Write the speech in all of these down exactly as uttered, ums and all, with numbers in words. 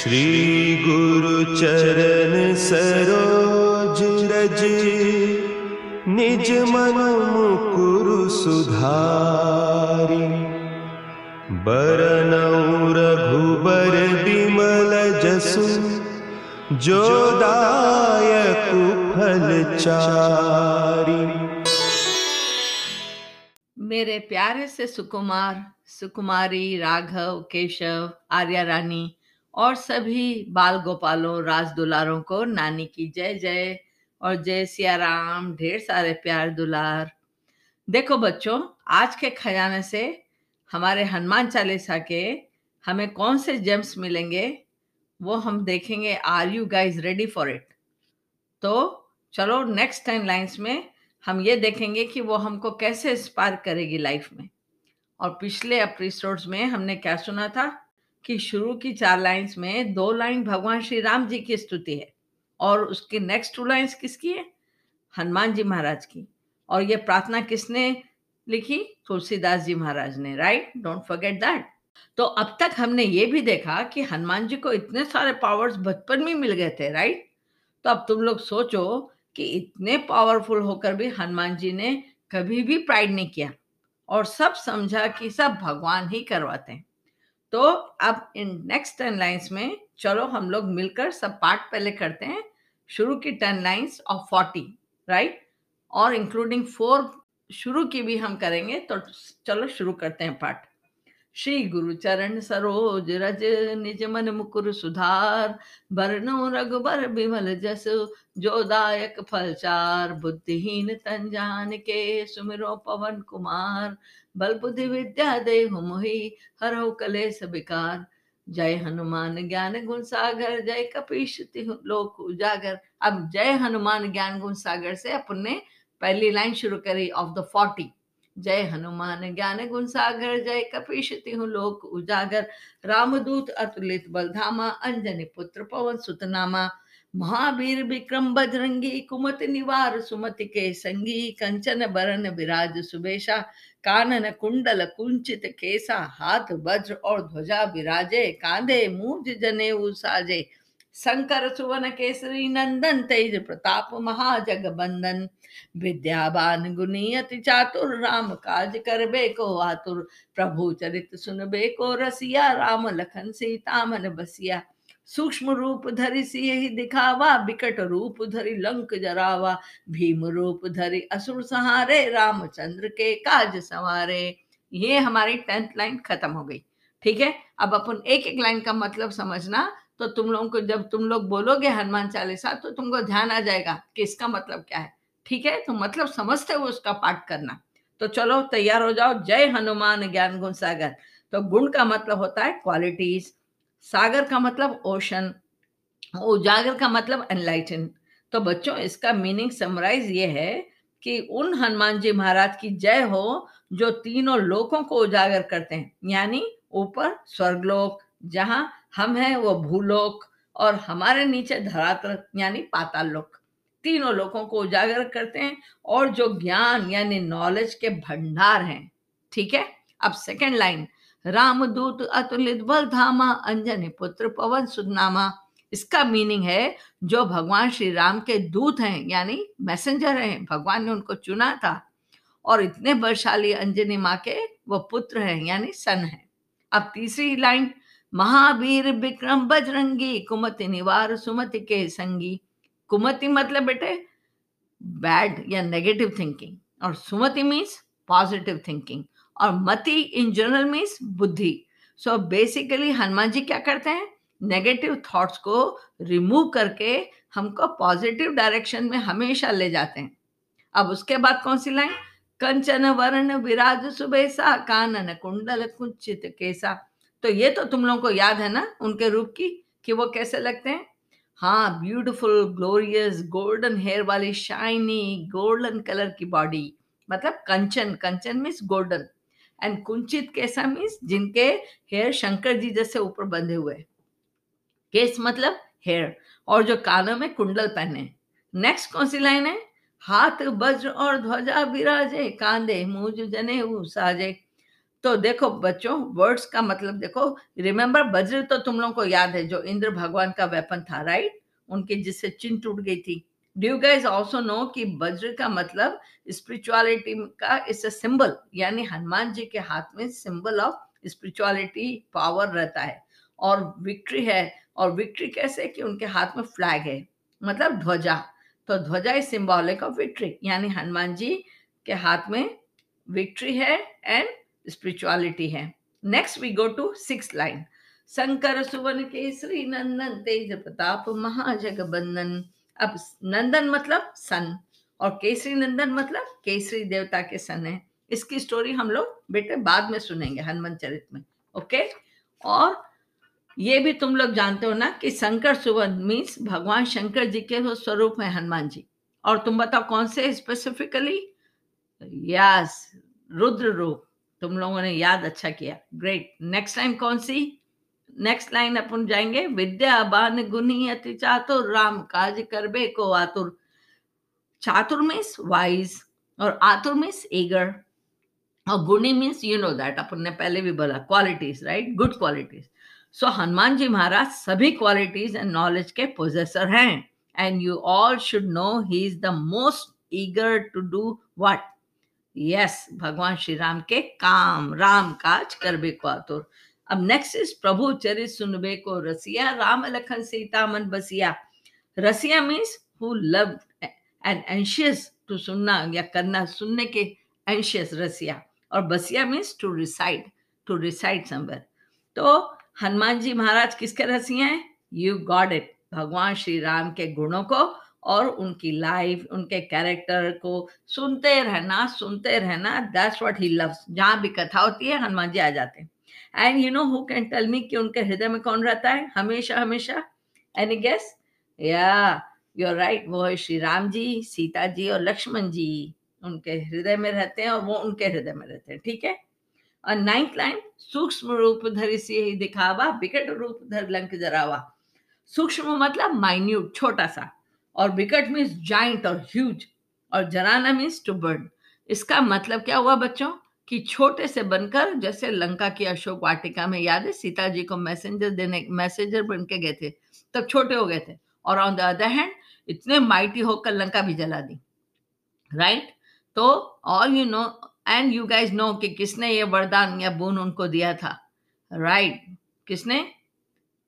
श्री गुरु चरण सरोज रज निज मन मुकुर सुधारी बरनउँ रघुबर बिमल जसु जो दायकु फल चारि। मेरे प्यारे से सुकुमार सुकुमारी राघव केशव आर्या रानी और सभी बाल गोपालों राज दुलारों को नानी की जय जय और जय सिया राम। ढेर सारे प्यार दुलार। देखो बच्चों, आज के खजाने से हमारे हनुमान चालीसा के हमें कौन से जेम्स मिलेंगे वो हम देखेंगे। Are you guys ready for it? तो चलो नेक्स्ट टाइम लाइन्स में हम ये देखेंगे कि वो हमको कैसे इंस्पायर करेगी लाइफ में। और पिछले एपिसोड्स में हमने क्या सुना था कि शुरू की चार लाइंस में दो लाइन भगवान श्री राम जी की स्तुति है और उसकी नेक्स्ट टू लाइंस किसकी है? हनुमान जी महाराज की। और ये प्रार्थना किसने लिखी? तुलसीदास जी महाराज ने। Right, don't forget that. तो अब तक हमने ये भी देखा कि हनुमान जी को इतने सारे पावर्स बचपन में मिल गए थे। राइट, तो अब तुम लोग सोचो कि इतने पावरफुल होकर भी हनुमान जी ने कभी भी प्राइड नहीं किया और सब समझा कि सब भगवान ही करवाते हैं। तो अब इन नेक्स्ट टेन लाइंस में चलो हम लोग मिलकर सब पार्ट पहले करते हैं। शुरू की टेन लाइंस और फोर्टी, राइट, और इंक्लूडिंग फोर शुरू की भी हम करेंगे। तो चलो शुरू करते हैं पार्ट। श्री गुरु चरण सरोज रज निज मन मुकुर सुधार बरनउँ रघुबर बिमल जसु जो दायक फल चार बुद्धिहीन तन जान के सुमिरो पवन कुमार बल बुद्धि विद्या देहु मोहि हरहु कलेश बिकार जय हनुमान ज्ञान गुण सागर जय कपीश तिहुँ लोक उजागर। अब जय हनुमान ज्ञान गुण सागर से अपन ने पहली लाइन शुरू करी ऑफ द फोर्टी। जय हनुमान ज्ञान गुण सागर जय कपीश तिहुँ लोक उजागर रामदूत अतुलित बलधामा अंजनी पुत्र पवन सुतनामा महावीर विक्रम बजरंगी कुमति निवार सुमति के संगी कंचन बरन विराज सुबेशा कानन कुंडल कुंचित केसा हाथ वज्र और ध्वजा विराजे कांधे मूज जनेऊ साजे शंकर सुवन केसरी नंदन तेज प्रताप महाजगबंदन विद्यावान गुणी अति चातुर राम काज करबे को आतुर प्रभु चरित सुनबे को रसिया राम लखन सीता मन बसिया सूक्ष्म रूप धरि सियहि दिखावा बिकट रूप धरि लंक जरावा भीम रूप धरि असुर सहारे रामचंद्र के काज संवारे। ये हमारी टेंथ लाइन खत्म हो गई। ठीक है, अब अपन एक एक लाइन का मतलब समझना। तो तुम लोगों को जब तुम लोग बोलोगे हनुमान चालीसा तो तुमको ध्यान आ जाएगा कि इसका मतलब क्या है। ठीक है, तो मतलब समझते हुए उसका पाठ करना। तो चलो तैयार हो जाओ। जय हनुमान ज्ञान गुण सागर। तो गुण का मतलब होता है क्वालिटीज, सागर का मतलब ओशन, उजागर का मतलब एनलाइटन। तो बच्चों इसका मीनिंग समराइज ये है कि उन हनुमान जी महाराज की जय हो जो तीनों लोकों को उजागर करते हैं, यानी ऊपर स्वर्गलोक जहां हम हैं वो भूलोक और हमारे नीचे धरातल यानी पाताल लोक, तीनों लोकों को उजागर करते हैं और जो ज्ञान यानी नॉलेज के भंडार हैं। ठीक है, अब सेकंड लाइन रामदूत अतुलित बल धामा अंजनी पुत्र पवन सुतनामा। इसका मीनिंग है जो भगवान श्री राम के दूत हैं यानी मैसेंजर हैं, भगवान ने उनको चुना था और इतने बलशाली अंजनी माँ के वो पुत्र हैं यानी सन है। अब तीसरी लाइन महावीर विक्रम बजरंगी कुमति निवार सुमति के संगी। कुमति मतलब बेटे बैड या नेगेटिव थिंकिंग और सुमति मीन्स पॉजिटिव थिंकिंग और मति इन जनरल मीन्स बुद्धि। सो बेसिकली हनुमान जी क्या करते हैं? नेगेटिव थॉट्स को रिमूव करके हमको पॉजिटिव डायरेक्शन में हमेशा ले जाते हैं। अब उसके बाद कौन सी लाइन? कंचन वर्ण विराज सुबेसा कानन कुंडल कुंचित केसा। तो ये तो तुम लोगों को याद है ना उनके रूप की कि वो कैसे लगते हैं। हाँ, ब्यूटीफुल ग्लोरियस गोल्डन हेयर वाली शाइनी गोल्डन कलर की बॉडी, मतलब कंचन, कंचन मीन्स गोल्डन एंड कुंचित केसा मीन्स जिनके हेयर शंकर जी जैसे ऊपर बंधे हुए, केस मतलब हेयर, और जो कानों में कुंडल पहने। नेक्स्ट कौन सी लाइन है? हाथ वज्र और ध्वजा विराजे कांधे मूज जनेऊ साजे तो देखो बच्चों, वर्ड्स का मतलब देखो, रिमेम्बर वज्र तो तुम लोगों को याद है जो इंद्र भगवान का वेपन था, राइट, उनके जिससे चिन टूट गई थी। Do you guys also know कि वज्र का मतलब स्पिरिचुअलिटी का इट्स अ सिंबल, यानी हनुमान जी के हाथ में सिंबल ऑफ स्पिरिचुअलिटी पावर रहता है और विक्ट्री है। और विक्ट्री कैसे कि उनके हाथ में फ्लैग है, मतलब ध्वजा, तो ध्वजा इज सिंबॉलिक ऑफ विक्ट्री, यानी हनुमान जी के हाथ में विक्ट्री है एंड स्पिरिचुअलिटी है। Next we go to six line. Shankar सुवन केसरी नंदन तेज प्रताप महाजगबंदन। अब नंदन मतलब सन और केसरी नंदन मतलब केसरी देवता के सन है। इसकी स्टोरी हम लोग बेटे बाद में सुनेंगे हनुमान चरित में, ओके। और ये भी तुम लोग जानते हो ना कि शंकर सुवन मीन्स भगवान शंकर जी के वो स्वरूप है हनुमान जी। और तुम बताओ कौन से स्पेसिफिकली? यस, रुद्र रूप। तुम लोगों ने याद अच्छा किया, ग्रेट। नेक्स्ट लाइन कौन सी? नेक्स्ट लाइन अपन जाएंगे, विद्यावान गुणी अति चातुर राम काज करबे को आतुर। चातुर मीन्स वाइज और आतुर मीन्स ईगर और गुणी मीन्स यू नो दैट, अपन ने पहले भी बोला qualities, right, good qualities. So Hanuman ji महाराज सभी क्वालिटीज एंड नॉलेज के पोजेसर हैं and you all should know he is the most eager to do what? Yes, भगवान श्री राम के काम, राम काज करबे को आतुर। अब नेक्स्ट इज प्रभु चरित सुनबे को रसिया राम लखन सीता मन बसिया। रसिया means who loved and anxious to सुनना या करना, सुनने के एंशियस रसिया। और बसिया means to reside, to reside somewhere. तो हनुमान जी महाराज किसके रसिया हैं? यू गॉट इट, भगवान श्री राम के गुणों को और उनकी लाइफ, उनके कैरेक्टर को सुनते रहना, सुनते रहना। That's what he loves. जहां भी कथा होती है हनुमान जी आ जाते हैं। And you know who can tell me कि उनके हृदय में कौन रहता है हमेशा हमेशा? Any guess? Yeah, you're right, वो है श्री राम जी, सीता जी और लक्ष्मण जी उनके हृदय में रहते हैं और वो उनके हृदय में रहते हैं, ठीक है। और नाइन्थ लाइन, सूक्ष्म रूप धरि सिहि दिखावा विकट रूप धर लंक जरावा। सूक्ष्म मतलब माइन्यूट, छोटा सा, और विकट मीन्स जाइंट और ह्यूज, और जराना मीन्स टू बर्न। इसका मतलब क्या हुआ बच्चों कि छोटे से बनकर, जैसे लंका की अशोक वाटिका में याद है सीता जी को मैसेंजर देने, मैसेंजर बन के गए थे, तब छोटे हो गए थे। और ऑन द अदर हैंड इतने माइटी होकर लंका भी जला दी, राइट। तो all you know and you guys know कि किसने ये वरदान या बोन उनको दिया था, राइट, right? किसने?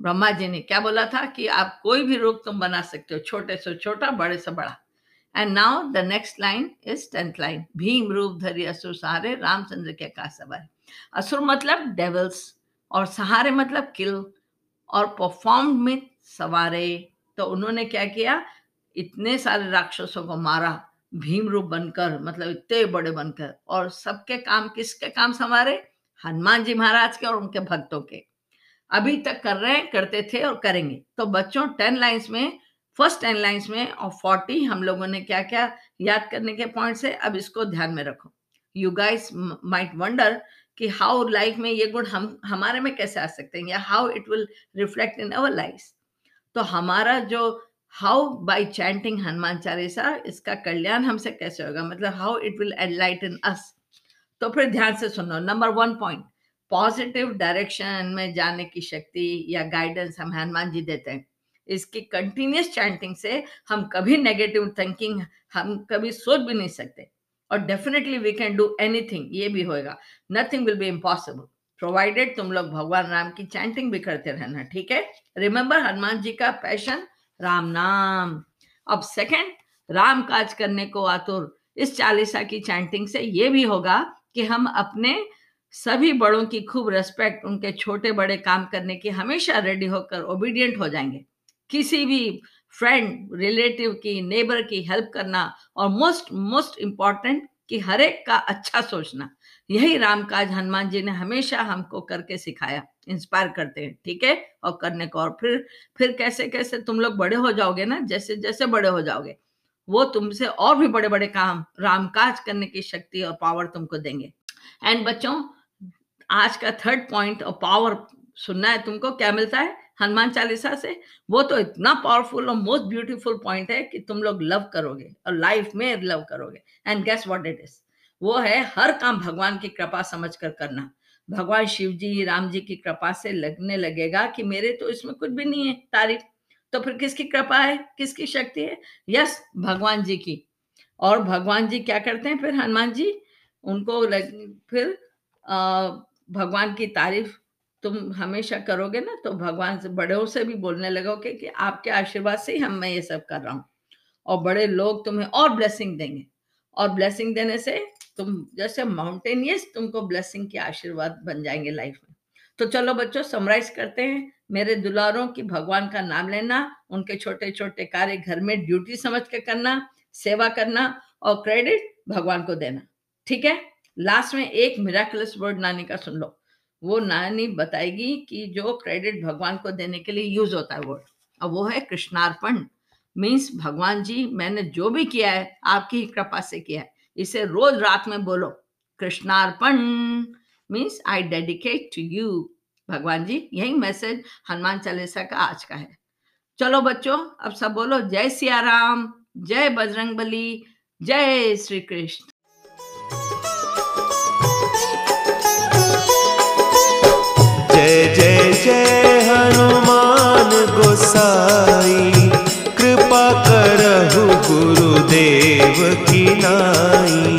ब्रह्मा जी ने। क्या बोला था कि आप कोई भी रूप तुम बना सकते हो, छोटे से छोटा, बड़े से बड़ा। And now the next line is tenth line. Bhim रूप धरि असुर सहारे रामचंद्र के काज सवारे। असुर मतलब devils और सहारे मतलब kill और performed में सवारे। तो उन्होंने क्या किया? इतने सारे राक्षसों को मारा भीम रूप बनकर, मतलब इतने बड़े बनकर, और सबके काम, किसके काम संवारे? हनुमान जी महाराज के और उनके भक्तों के। अभी तक कर रहे हैं, करते थे और करेंगे। तो बच्चों टेन लाइन्स में, फर्स्ट टेन लाइन्स में और फोर्टी हम लोगों ने क्या क्या याद करने के पॉइंट्स है। अब इसको ध्यान में रखो। यू गाइस माइट वंडर कि हाउ लाइफ में ये गुण हम हमारे में कैसे आ सकते हैं, या how it will reflect in our life. तो हमारा जो how by chanting Hanuman Chalisa, इसका कल्याण हमसे कैसे होगा, मतलब how it will enlighten us. तो फिर ध्यान से सुनो। Number one point, positive direction में जाने की शक्ति या गाइडेंस हम हनुमान जी देते हैं। इसकी कंटिन्यूस चैंटिंग से हम कभी नेगेटिव थिंकिंग, हम कभी सोच भी नहीं सकते। और definitely we can do anything, ये भी होगा, nothing will be impossible, provided तुम लोग भगवान राम की चैंटिंग भी करते रहना, ठीक है। रिमेम्बर हनुमान जी का पैशन राम नाम। अब सेकंड, राम काज करने को आतुर। इस चालीसा की चैंटिंग से ये भी होगा कि हम अपने सभी बड़ों की खूब रेस्पेक्ट, उनके छोटे बड़े काम करने की हमेशा रेडी होकर ओबीडियंट हो जाएंगे। किसी भी फ्रेंड, रिलेटिव की, नेबर की हेल्प करना, और मोस्ट मोस्ट इम्पॉर्टेंट कि हर एक का अच्छा सोचना। यही राम काज हनुमान जी ने हमेशा हमको करके सिखाया, इंस्पायर करते हैं, ठीक है, और करने को। और फिर फिर कैसे कैसे तुम लोग बड़े हो जाओगे ना, जैसे जैसे बड़े हो जाओगे वो तुमसे और भी बड़े बड़े काम, राम काज करने की शक्ति और पावर तुमको देंगे। एंड बच्चों आज का थर्ड पॉइंट और पावर सुनना है तुमको, क्या मिलता है हनुमान चालीसा से? वो तो इतना पावरफुल और मोस्ट ब्यूटीफुल पॉइंट है कि तुम लोग लव करोगे और लाइफ में लव करोगे। And guess what it is, वो है हर काम भगवान की कृपा समझकर करना। भगवान शिव जी राम जी की कृपा से लगने लगेगा कि मेरे तो इसमें कुछ भी नहीं है तारीफ, तो फिर किसकी कृपा है, किसकी शक्ति है? यस, भगवान जी की। और भगवान जी क्या करते हैं फिर, हनुमान जी उनको लग, फिर आ, भगवान की तारीफ तुम हमेशा करोगे ना, तो भगवान से बड़ों से भी बोलने लगोगे कि आपके आशीर्वाद से ही हम मैं ये सब कर रहा हूँ, और बड़े लोग तुम्हें और ब्लेसिंग देंगे, और ब्लेसिंग देने से तुम जैसे माउंटेनियस तुमको ब्लेसिंग के आशीर्वाद बन जाएंगे लाइफ में। तो चलो बच्चों, समराइज करते हैं। मेरे दुलारों की भगवान का नाम लेना, उनके छोटे छोटे कार्य घर में ड्यूटी समझ के करना, सेवा करना, और क्रेडिट भगवान को देना, ठीक है। लास्ट में एक मिराकुलस वर्ड नानी का सुन लो, वो नानी बताएगी कि जो क्रेडिट भगवान को देने के लिए यूज होता है वर्ड, और वो है कृष्णार्पण। मीन्स भगवान जी मैंने जो भी किया है आपकी कृपा से किया है। इसे रोज रात में बोलो, कृष्णार्पण means I dedicate to you भगवान जी। यही मैसेज हनुमान चालीसा का आज का है। चलो बच्चों, अब सब बोलो जय सिया राम, जय बजरंगबली, जय श्री कृष्ण। जय जय जय हनुमान गोसाई, कृपा करहु गुरुदेव की नाई।